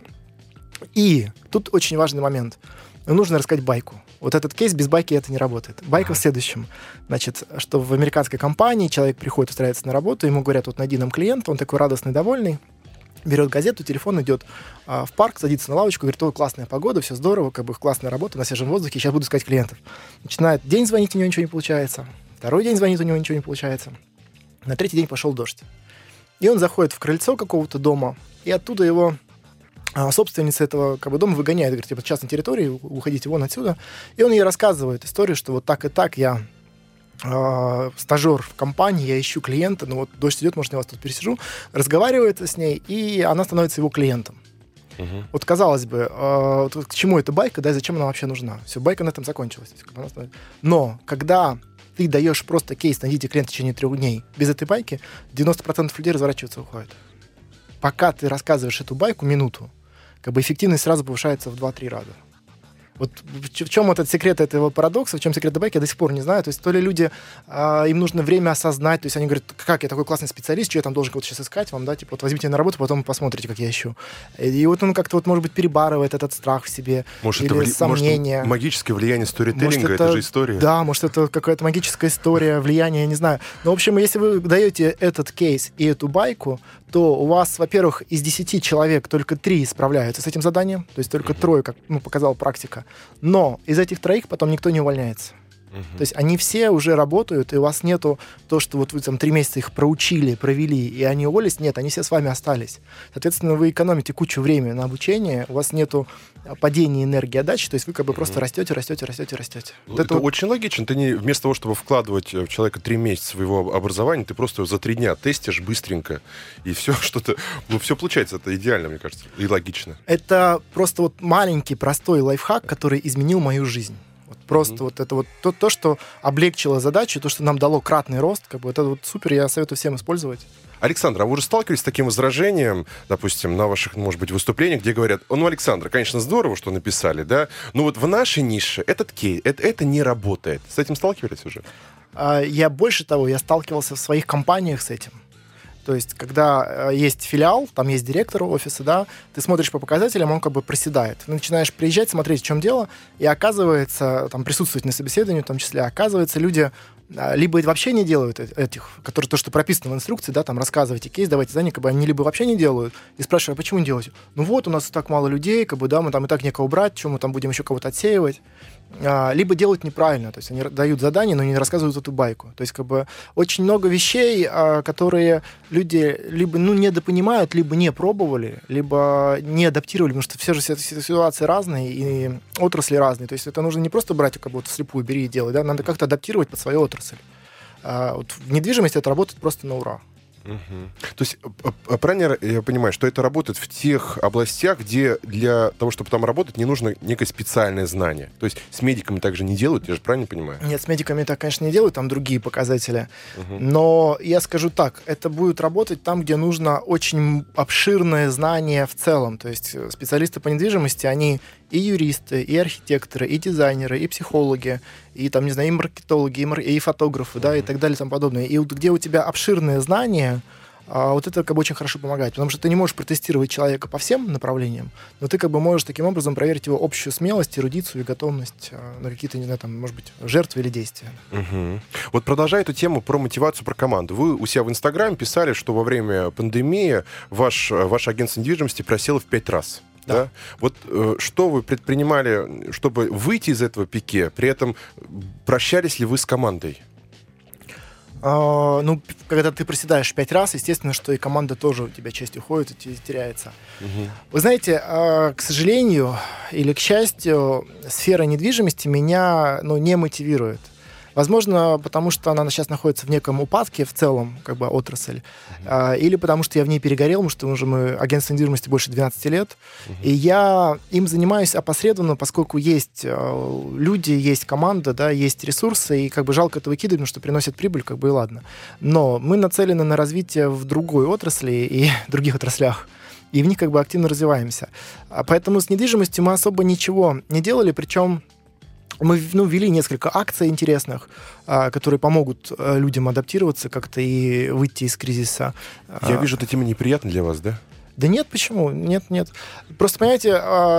И тут очень важный момент. Нужно рассказать байку. Вот этот кейс, без байки это не работает. Байка в следующем. Значит, что в американской компании человек приходит, устраивается на работу, ему говорят, вот найди нам клиента, он такой радостный, довольный. Берет газету, телефон, идет а, в парк, садится на лавочку, говорит, о, классная погода, все здорово, как бы классная работа, на свежем воздухе, сейчас буду искать клиентов. Начинает день звонить, у него ничего не получается. Второй день звонит, у него ничего не получается. На третий день пошел дождь. И он заходит в крыльцо какого-то дома, и оттуда его а, собственница этого как бы, дома выгоняет, говорит, типа, частной территории, уходите вон отсюда. И он ей рассказывает историю, что вот так и так я... стажер в компании, я ищу клиента, но вот дождь идет, может, я вас тут пересижу, разговаривает с ней, и она становится его клиентом. Угу. Вот, казалось бы, вот к чему эта байка, да, и зачем она вообще нужна? Все, байка на этом закончилась. Но когда ты даешь просто кейс «найдите клиента в течение трех дней» без этой байки, девяносто процентов людей разворачиваются и уходят. Пока ты рассказываешь эту байку минуту, как бы эффективность сразу повышается в два-три раза. Вот в чем этот секрет этого парадокса, в чем секрет байки, я до сих пор не знаю. То есть то ли люди, э, им нужно время осознать, то есть они говорят, как я такой классный специалист, что я там должен кого-то сейчас искать вам, да, типа вот возьмите на работу, потом посмотрите, как я ищу. И, и вот он как-то вот, может быть, перебарывает этот страх в себе, может, или это вли... сомнения. Может, магическое влияние сторителлинга, это... это же история. Да, может, это какая-то магическая история, влияние, я не знаю. Но, в общем, если вы даете этот кейс и эту байку, то у вас, во-первых, из десяти человек только три справляются с этим заданием, то есть только трое, как ну, показала практика. Но из этих троих потом никто не увольняется. Uh-huh. То есть они все уже работают, и у вас нету то, что вот вы там три месяца их проучили, провели, и они уволились. Нет, они все с вами остались. Соответственно, вы экономите кучу времени на обучение, у вас нету падения энергии отдачи, то есть вы как бы uh-huh. просто растете, растете, растете, растете. Вот это это вот... очень логично. Ты не, вместо того, чтобы вкладывать в человека три месяца своего образования, ты просто за три дня тестишь быстренько, и все что-то... Ну, все получается. Это идеально, мне кажется, и логично. Это просто вот маленький, простой лайфхак, который изменил мою жизнь. Просто mm-hmm. вот это вот то, то, что облегчило задачу, то, что нам дало кратный рост, как бы это вот супер, я советую всем использовать. Александр, а вы уже сталкивались с таким возражением, допустим, на ваших, может быть, выступлениях, где говорят, ну, Александр, конечно, здорово, что написали, да, но вот в нашей нише этот кейс, это, это не работает. С этим сталкивались уже? Я больше того, я сталкивался в своих компаниях с этим. То есть, когда э, есть филиал, там есть директор офиса, да, ты смотришь по показателям, он как бы проседает. Ты начинаешь приезжать, смотреть, в чем дело, и оказывается, там, присутствовать на собеседовании в том числе, оказывается, люди э, либо вообще не делают этих, которые то, что прописано в инструкции, да, там, рассказывайте кейс, давайте задание, как бы они либо вообще не делают, и спрашивают, а почему не делаете? Ну вот, у нас так мало людей, как бы, да, мы там и так некого брать, что мы там будем еще кого-то отсеивать. Либо делают неправильно, то есть они дают задание, но не рассказывают эту байку. То есть как бы очень много вещей, которые люди либо ну, недопонимают, либо не пробовали, либо не адаптировали, потому что все же ситуации разные и отрасли разные. То есть это нужно не просто брать как будто слепую, бери и делай, да? Надо как-то адаптировать под свою отрасль. Вот в недвижимости это работает просто на ура. Угу. То есть, правильно я понимаю, что это работает в тех областях, где для того, чтобы там работать, не нужно некое специальное знание. То есть с медиками так же не делают, я же правильно понимаю? Нет, с медиками так, конечно, не делают, там другие показатели. Угу. Но я скажу так, это будет работать там, где нужно очень обширное знание в целом. То есть специалисты по недвижимости, они и юристы, и архитекторы, и дизайнеры, и психологи, и там, не знаю, и маркетологи, и, мар... и фотографы, mm-hmm. да, и так далее, и тому подобное. И вот где у тебя обширные знания, а, вот это как бы очень хорошо помогает, потому что ты не можешь протестировать человека по всем направлениям, но ты как бы можешь таким образом проверить его общую смелость, эрудицию и готовность а, на какие-то, не знаю, там, может быть, жертвы или действия. Mm-hmm. Вот продолжая эту тему про мотивацию, про команду. Вы у себя в Инстаграме писали, что во время пандемии ваш, ваше агентство недвижимости просело в пять раз. Да. Да? Вот э, что вы предпринимали, чтобы выйти из этого пике, при этом прощались ли вы с командой? Э, ну, когда ты приседаешь пять раз, естественно, что и команда тоже у тебя часть уходит и теряется. Угу. Вы знаете, э, к сожалению или к счастью, сфера недвижимости меня ну, не мотивирует. Возможно, потому что она сейчас находится в неком упадке в целом, как бы отрасль, uh-huh. или потому что я в ней перегорел, потому что мы уже мы агентство недвижимости больше двенадцати лет, uh-huh. и я им занимаюсь опосредованно, поскольку есть люди, есть команда, да, есть ресурсы, и как бы жалко это выкидывать, потому что приносит прибыль, как бы и ладно. Но мы нацелены на развитие в другой отрасли и других отраслях. И в них как бы активно развиваемся. Поэтому с недвижимостью мы особо ничего не делали, причем мы ну, ввели несколько акций интересных, которые помогут людям адаптироваться как-то и выйти из кризиса. Я вижу, эта тема неприятна для вас, да? Да нет, почему? Нет, нет. Просто, понимаете,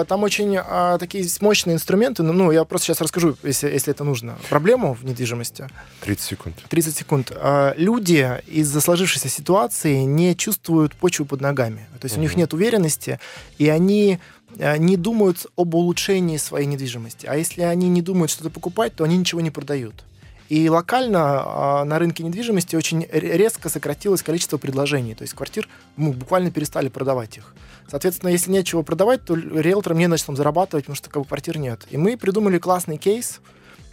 там очень такие мощные инструменты. Ну, я просто сейчас расскажу, если, если это нужно, проблему в недвижимости. тридцать секунд. тридцать секунд. Люди из-за сложившейся ситуации не чувствуют почву под ногами. То есть угу. у них нет уверенности, и они не думают об улучшении своей недвижимости. А если они не думают что-то покупать, то они ничего не продают. И локально на рынке недвижимости очень резко сократилось количество предложений. То есть квартир, мы буквально перестали продавать их. Соответственно, если нечего продавать, то риэлторам не на чем зарабатывать, потому что как бы, квартир нет. И мы придумали классный кейс,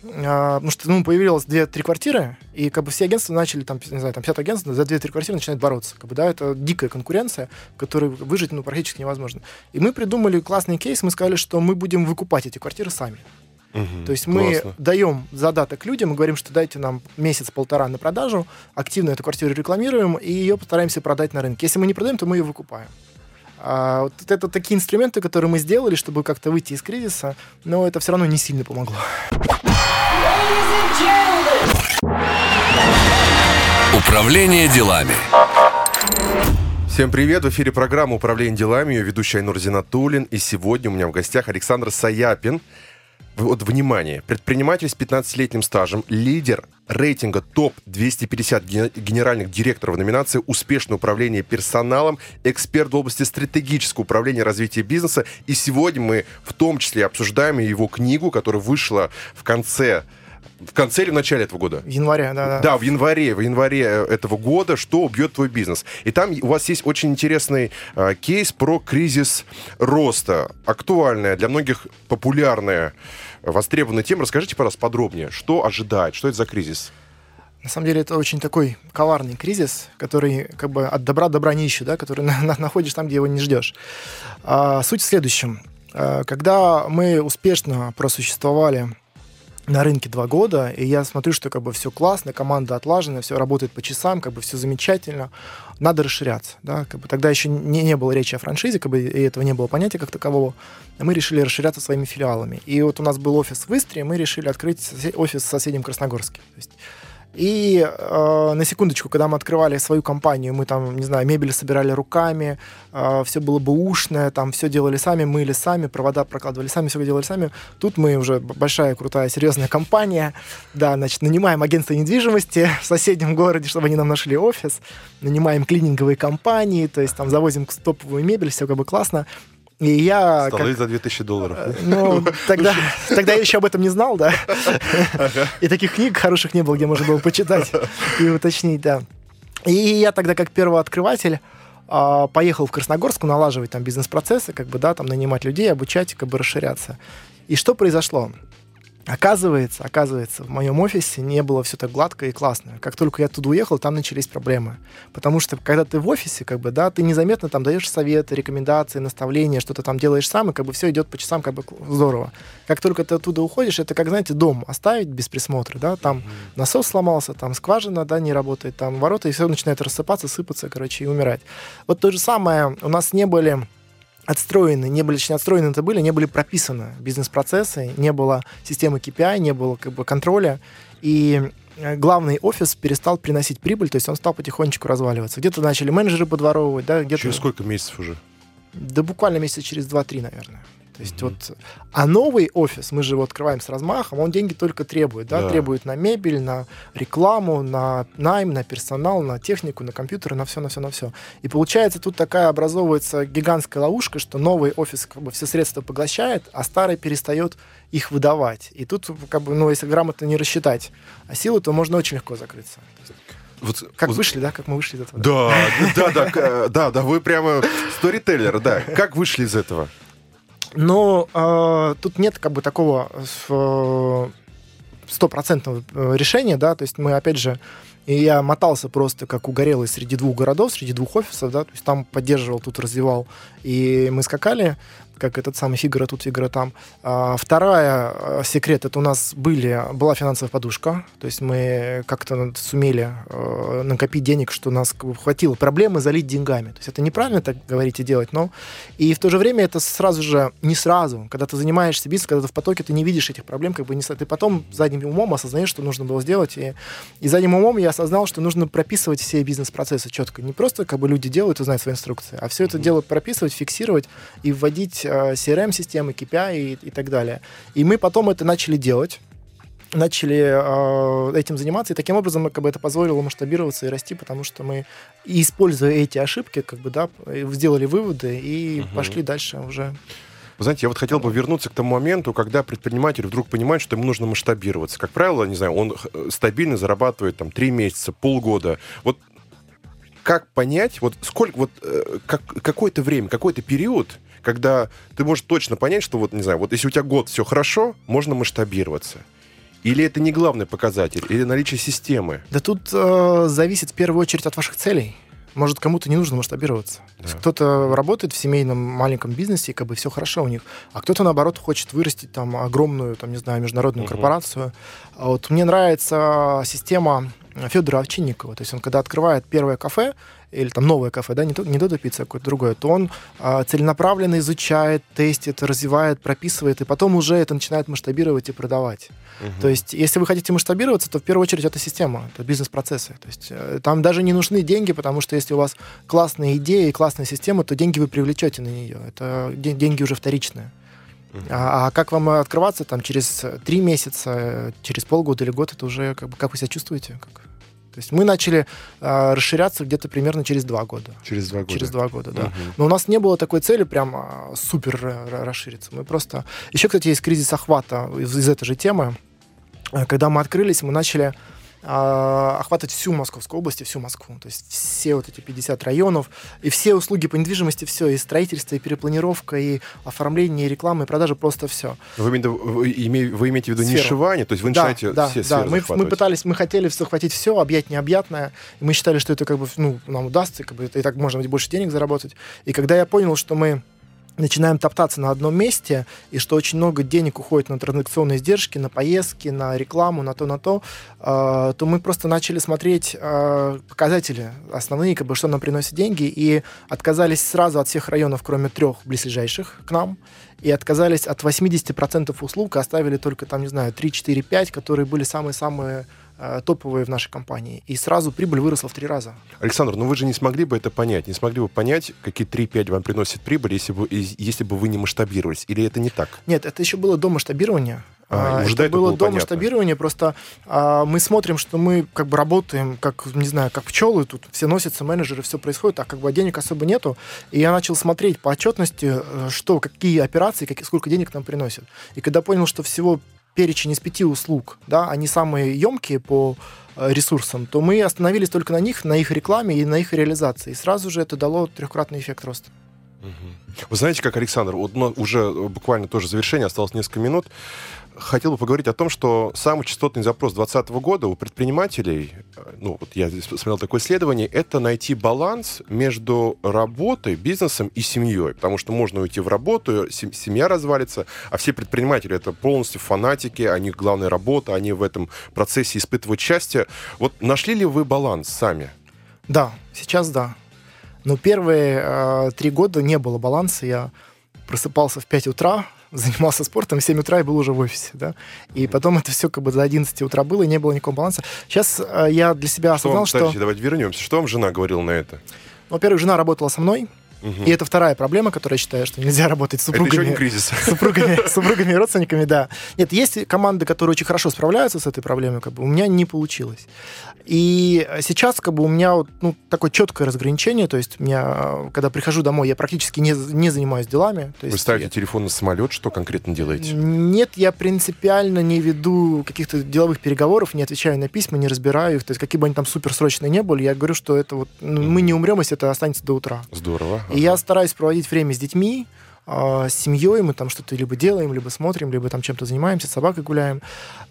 потому что ну, появилось две-три квартиры, и как бы все агентства начали, там, не знаю, там пятьдесят агентств за две-три квартиры начинают бороться. Как бы, да, это дикая конкуренция, в которой выжить ну, практически невозможно. И мы придумали классный кейс, мы сказали, что мы будем выкупать эти квартиры сами. Угу, то есть мы классно. Даем задаток людям, мы говорим, что дайте нам месяц-полтора на продажу, активно эту квартиру рекламируем и ее постараемся продать на рынке. Если мы не продаем, то мы ее выкупаем. А вот это такие инструменты, которые мы сделали, чтобы как-то выйти из кризиса, но это все равно не сильно помогло. Управление делами. Всем привет! В эфире программа «Управление делами». Ее ведущий Айнур Зиннатуллин. И сегодня у меня в гостях Александр Саяпин. Вот, внимание, предприниматель с пятнадцатилетним стажем, лидер рейтинга топ двести пятьдесят генеральных директоров номинации «Успешное управление персоналом», эксперт в области стратегического управления развития бизнеса. И сегодня мы в том числе обсуждаем его книгу, которая вышла в конце... В конце или в начале этого года? В январе, да, да. Да, в январе, в январе этого года «Что убьет твой бизнес». И там у вас есть очень интересный э, кейс про кризис роста. Актуальная, для многих популярная, востребованная тема. Расскажите, пожалуйста, подробнее, что ожидает, что это за кризис? На самом деле это очень такой коварный кризис, который как бы от добра добра не ищет, да, который на- на- находишь там, где его не ждешь. А, суть в следующем. А, когда мы успешно просуществовали на рынке два года, и я смотрю, что как бы все классно, команда отлажена, все работает по часам, как бы все замечательно, надо расширяться, да, как бы тогда еще не, не было речи о франшизе, как бы и этого не было понятия как такового, мы решили расширяться своими филиалами, и вот у нас был офис в Истре, мы решили открыть офис в соседнем Красногорске, то есть... И э, на секундочку, когда мы открывали свою компанию, мы там, не знаю, мебель собирали руками, э, все было бэушное, там все делали сами, мыли сами, провода прокладывали сами, все делали сами. Тут мы уже большая, крутая, серьезная компания, да, значит, нанимаем агентство недвижимости в соседнем городе, чтобы они нам нашли офис, нанимаем клининговые компании, то есть там завозим топовую мебель, все как бы классно. И я, столы как, за две тысячи долларов. Ну, тогда, тогда я еще об этом не знал, да. Ага. И таких книг хороших не было, где можно было почитать и уточнить, да. И я тогда как первооткрыватель поехал в Красногорск налаживать там бизнес-процессы, как бы, да, там нанимать людей, обучать, как бы расширяться. И что произошло? Оказывается, оказывается, в моем офисе не было все так гладко и классно. Как только я оттуда уехал, там начались проблемы. Потому что, когда ты в офисе, как бы, да, ты незаметно там даешь советы, рекомендации, наставления, что-то там делаешь сам, и как бы все идет по часам, как бы здорово. Как только ты оттуда уходишь, это как, знаете, дом оставить без присмотра, да, там mm-hmm. насос сломался, там скважина, да, не работает, там ворота, и все начинает рассыпаться, сыпаться, короче, и умирать. Вот то же самое, у нас не были... отстроены, не были, точнее, отстроены это были, не были прописаны бизнес-процессы, не было системы кей пи ай, не было как бы контроля, и главный офис перестал приносить прибыль, то есть он стал потихонечку разваливаться. Где-то начали менеджеры подворовывать, да, где-то... Через сколько месяцев уже? Да буквально месяца через два-три, наверное. То есть mm-hmm. вот... А новый офис, мы же его открываем с размахом, он деньги только требует, да, да. Требует на мебель, на рекламу, на найм, на персонал, на технику, на компьютеры, на все, на все, на все. И получается, тут такая образовывается гигантская ловушка, что новый офис как бы все средства поглощает, а старый перестает их выдавать. И тут, как бы, ну, если грамотно не рассчитать силы, то можно очень легко закрыться. Вот, как вот... вышли, да? Как мы вышли из этого? Да, да, да, да, да, да, вы прямо сторителлер, да. Как вышли из этого? Ну, э, тут нет как бы такого стопроцентного решения, да, то есть мы, опять же, и я мотался просто как угорелый среди двух городов, среди двух офисов, да, то есть там поддерживал, тут развивал, и мы скакали, как этот самый Фигаро тут, Фигаро там. А, вторая секрет, это у нас были, была финансовая подушка, то есть мы как-то сумели э, накопить денег, что у нас хватило проблемы залить деньгами, то есть это неправильно так говорить и делать, но и в то же время это сразу же, не сразу, когда ты занимаешься бизнесом, когда ты в потоке, ты не видишь этих проблем, как бы не... ты потом задним умом осознаешь, что нужно было сделать, и, и задним умом я осознал, что нужно прописывать все бизнес-процессы четко, не просто как бы люди делают и знают свои инструкции, а все это дело прописывать, фиксировать и вводить си эр эм-системы, кей пи ай и, и так далее. И мы потом это начали делать, начали э, этим заниматься, и таким образом как бы, это позволило масштабироваться и расти, потому что мы, используя эти ошибки, как бы, да, сделали выводы и угу. пошли дальше уже. Вы знаете, я вот хотел бы вернуться к тому моменту, когда предприниматель вдруг понимает, что ему нужно масштабироваться. Как правило, не знаю, он стабильно зарабатывает там три месяца, полгода. Вот как понять, вот сколько, вот как, какое-то время, какой-то период, когда ты можешь точно понять, что вот, не знаю, вот если у тебя год все хорошо, можно масштабироваться. Или это не главный показатель, или наличие системы? Да тут э, зависит в первую очередь от ваших целей. Может, кому-то не нужно масштабироваться. Да. Кто-то работает в семейном маленьком бизнесе, и как бы все хорошо у них, а кто-то, наоборот, хочет вырастить там огромную, там, не знаю, международную угу. корпорацию. Вот мне нравится система Федора Овчинникова. То есть он, когда открывает первое кафе, или там новое кафе, да, не, не Додо Пицца, а какое-то другое, то он а, целенаправленно изучает, тестит, развивает, прописывает, и потом уже это начинает масштабировать и продавать. Uh-huh. То есть, если вы хотите масштабироваться, то в первую очередь это система, это бизнес-процессы. То есть там даже не нужны деньги, потому что если у вас классная идея и классная система, то деньги вы привлечете на нее. Это деньги уже вторичные. Uh-huh. А, а как вам открываться там, через три месяца, через полгода или год, это уже как бы, как вы себя чувствуете? Как... То есть мы начали э, расширяться где-то примерно через два года. Через два года. Через два года, да. Угу. Но у нас не было такой цели прям супер расшириться. Мы просто... Еще, кстати, есть кризис охвата из, из этой же темы. Когда мы открылись, мы начали э, охватывать всю Московскую область и всю Москву. То есть все вот эти пятьдесят районов, и все услуги по недвижимости, все, и строительство, и перепланировка, и оформление, и реклама, и продажа, просто все. Вы, вы, име, вы имеете в виду нишевание? То есть вы начинаете да, все да, сферы да. Мы, мы пытались, мы хотели захватить все, объять необъятное, и мы считали, что это как бы, ну, нам удастся, как бы, и так можно больше денег заработать. И когда я понял, что мы начинаем топтаться на одном месте, и что очень много денег уходит на транзакционные издержки, на поездки, на рекламу, на то, на то, э, то мы просто начали смотреть э, показатели основные, как бы, что нам приносит деньги, и отказались сразу от всех районов, кроме трех близлежащих к нам, и отказались от восемьдесят процентов услуг, оставили только, там, не знаю, три, четыре, пять, которые были самые-самые топовые в нашей компании. И сразу прибыль выросла в три раза. Александр, ну вы же не смогли бы это понять. Не смогли бы понять, какие три-пять вам приносит прибыль, если бы, если бы вы не масштабировались. Или это не так? Нет, это еще было до масштабирования. А, это, это было, было до понятно. масштабирования. Просто а, мы смотрим, что мы как бы работаем, как, не знаю, как пчелы. Тут все носятся, менеджеры, все происходит, а как бы денег особо нету. И я начал смотреть по отчетности, что, какие операции, как, сколько денег нам приносят. И когда понял, что всего перечень из пяти услуг, да, они самые емкие по ресурсам, то мы остановились только на них, на их рекламе и на их реализации. И сразу же это дало трехкратный эффект роста. Угу. Вы знаете, как, Александр, вот, ну, уже буквально тоже завершение, осталось несколько минут. Хотел бы поговорить о том, что самый частотный запрос двадцатого года у предпринимателей, ну, вот я здесь посмотрел такое исследование, это найти баланс между работой, бизнесом и семьей. Потому что можно уйти в работу, семья развалится, а все предприниматели — это полностью фанатики, у них главная работа, они в этом процессе испытывают счастье. Вот нашли ли вы баланс сами? Да, сейчас да. Но первые э, три года не было баланса. Я просыпался в пять утра, занимался спортом, в семь утра я был уже в офисе, да. И потом это все как бы до одиннадцати утра было, и не было никакого баланса. Сейчас э, я для себя осознал, что... Вам, что... Товарищи, давайте вернемся. Что вам жена говорила на это? Во-первых, жена работала со мной. Угу. И это вторая проблема, которую я считаю, что нельзя работать с супругами, супругами, супругами и родственниками, да. Нет, есть команды, которые очень хорошо справляются с этой проблемой, как бы у меня не получилось. И сейчас, как бы, у меня вот, ну, такое четкое разграничение. То есть, меня, когда прихожу домой, я практически не, не занимаюсь делами. То есть, вы ставите я... телефон на самолет, что конкретно делаете? Нет, я принципиально не веду каких-то деловых переговоров, не отвечаю на письма, не разбираю их. То есть, какие бы они там суперсрочные не были, я говорю, что это вот, ну, mm-hmm. мы не умрем, если это останется до утра. Здорово. И ага. я стараюсь проводить время с детьми, э, с семьей. Мы там что-то либо делаем, либо смотрим, либо там чем-то занимаемся, с собакой гуляем.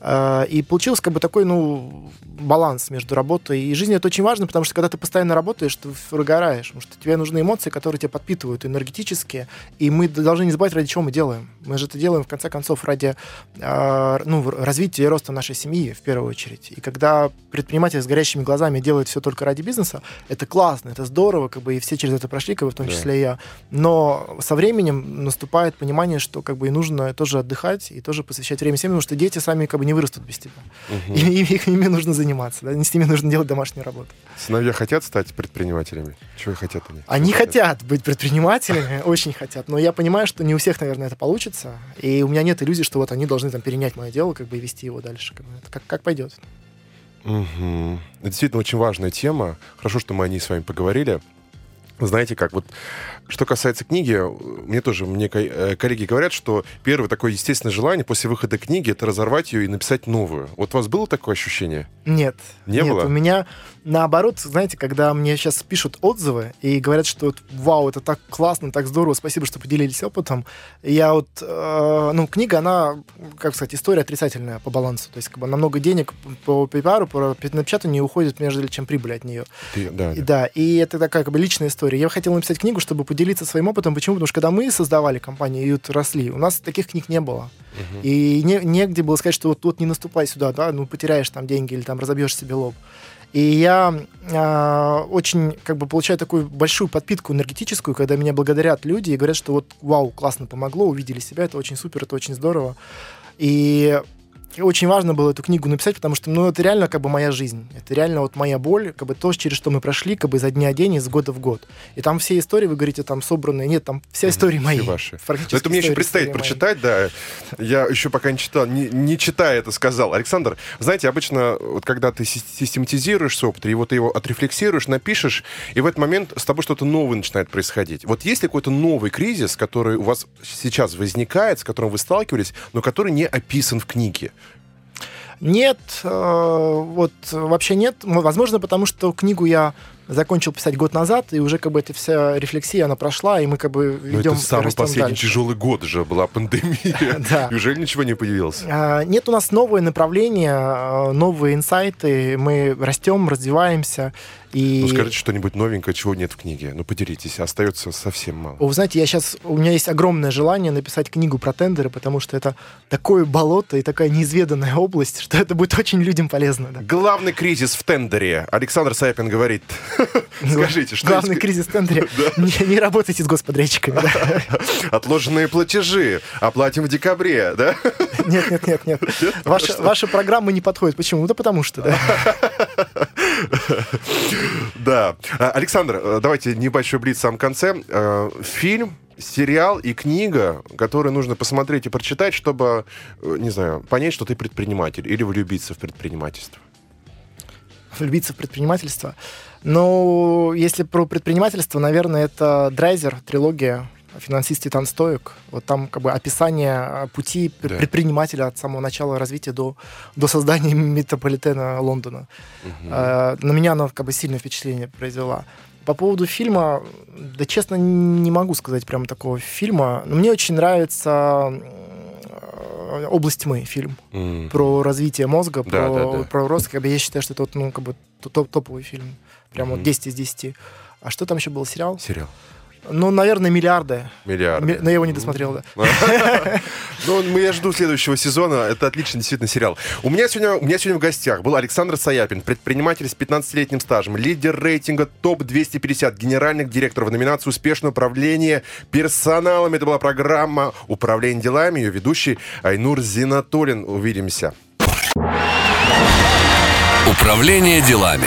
Э, и получился как бы такой, ну, баланс между работой и жизнью. Это очень важно, потому что когда ты постоянно работаешь, ты выгораешь. Потому что тебе нужны эмоции, которые тебя подпитывают энергетически. И мы должны не забывать, ради чего мы делаем. Мы же это делаем, в конце концов, ради э, ну, развития и роста нашей семьи, в первую очередь. И когда предприниматель с горящими глазами делает все только ради бизнеса, это классно, это здорово, как бы, и все через это прошли, как бы, в том числе и я. Но со временем наступает понимание, что, как бы, и нужно тоже отдыхать и тоже посвящать время семье, потому что дети сами, как бы, не вырастут без тебя. Угу. И, и, и ими нужно заниматься, да? С ними нужно делать домашнюю работу. Сыновья хотят стать предпринимателями? Чего хотят они? Они хотят, хотят быть предпринимателями, очень хотят. Но я понимаю, что не у всех, наверное, это получится. И у меня нет иллюзий, что вот они должны там перенять мое дело, как бы, и вести его дальше. Как бы, это как, как пойдет. Угу. Это действительно очень важная тема. Хорошо, что мы о ней с вами поговорили. Знаете как, вот что касается книги, мне тоже, мне коллеги говорят, что первое такое естественное желание после выхода книги — это разорвать ее и написать новую. Вот у вас было такое ощущение? Нет. Не нет, было? У меня наоборот, знаете, когда мне сейчас пишут отзывы и говорят, что вот, вау, это так классно, так здорово, спасибо, что поделились опытом. Я вот, э, ну, книга, она, как сказать, история отрицательная по балансу. То есть, как бы, намного денег по пиару, по напечатанию уходит, между чем прибыль от нее. Ты, да, да. да, и это такая, как бы, личная история. Я хотел написать книгу, чтобы поделиться своим опытом. Почему? Потому что когда мы создавали компанию и вот росли, у нас таких книг не было. Uh-huh. И не, негде было сказать, что вот тут вот не наступай сюда, да, ну потеряешь там деньги или там разобьешь себе лоб. И я э, очень, как бы, получаю такую большую подпитку энергетическую, когда меня благодарят люди и говорят, что вот вау, классно помогло, увидели себя, это очень супер, это очень здорово. И... очень важно было эту книгу написать, потому что, ну, это реально, как бы, моя жизнь. Это реально вот моя боль, как бы, то, через что мы прошли, как бы, за дня в день, из года в год. И там все истории, вы говорите, там собранные. Нет, там все mm-hmm. истории мои. Ваши. Но это мне еще предстоит прочитать, мои. Да. Я еще пока не читал, не, не читая это сказал. Александр, знаете, обычно, вот, когда ты систематизируешь свой опыт, и вот ты его отрефлексируешь, напишешь, и в этот момент с тобой что-то новое начинает происходить. Вот есть ли какой-то новый кризис, который у вас сейчас возникает, с которым вы сталкивались, но который не описан в книге? Нет, вот вообще нет. Возможно, потому что книгу я закончил писать год назад, и уже, как бы, эта вся рефлексия, она прошла, и мы, как бы, идем... Это самый последний дальше. Тяжелый год же была пандемия. Да. Неужели ничего не появилось? Нет, у нас новые направления, новые инсайты, мы растем, развиваемся. И... Ну, скажите что-нибудь новенькое, чего нет в книге. Ну, поделитесь, остается совсем мало. Вы знаете, я сейчас... у меня есть огромное желание написать книгу про тендеры, потому что это такое болото и такая неизведанная область, что это будет очень людям полезно. Да. Главный кризис в тендере. Александр Саяпин говорит... Скажите, что главный есть... кризис в тендере. Да. Не, не работайте с господрядчиками. Да. Отложенные платежи. Оплатим в декабре, да? Нет, нет, нет, нет. нет ваши, ваши программы не подходят. Почему? Да потому что, да. Да. Александр, давайте небольшой блиц в самом конце. Фильм, сериал и книга, которые нужно посмотреть и прочитать, чтобы, не знаю, понять, что ты предприниматель или влюбиться в предпринимательство. Влюбиться в предпринимательство? Ну, если про предпринимательство, наверное, это «Драйзер», трилогия «Финансист и танцовщик». Вот там, как бы, описание пути да. предпринимателя от самого начала развития до, до создания метрополитена Лондона. Угу. Э, на меня она, как бы, сильное впечатление произвела. По поводу фильма, да, честно, не могу сказать прям такого фильма. Но мне очень нравится... «Область тьмы» фильм mm. про развитие мозга, да, про, да, да. про рост. Как бы, я считаю, что это вот, ну, как бы, топ- топовый фильм. Прям mm-hmm. вот десять из десяти. А что там еще был? Сериал? Сериал. Ну, наверное, «Миллиарды». «Миллиарды». Но я его не досмотрел, да. Ну, я жду следующего сезона. Это отличный, действительно, сериал. У меня сегодня в гостях был Александр Саяпин, предприниматель с пятнадцатилетним стажем, лидер рейтинга топ двести пятьдесят генеральных директоров в номинации «Успешное управление персоналом». Это была программа «Управление делами». Ее ведущий Айнур Зиннатуллин. Увидимся. Управление делами.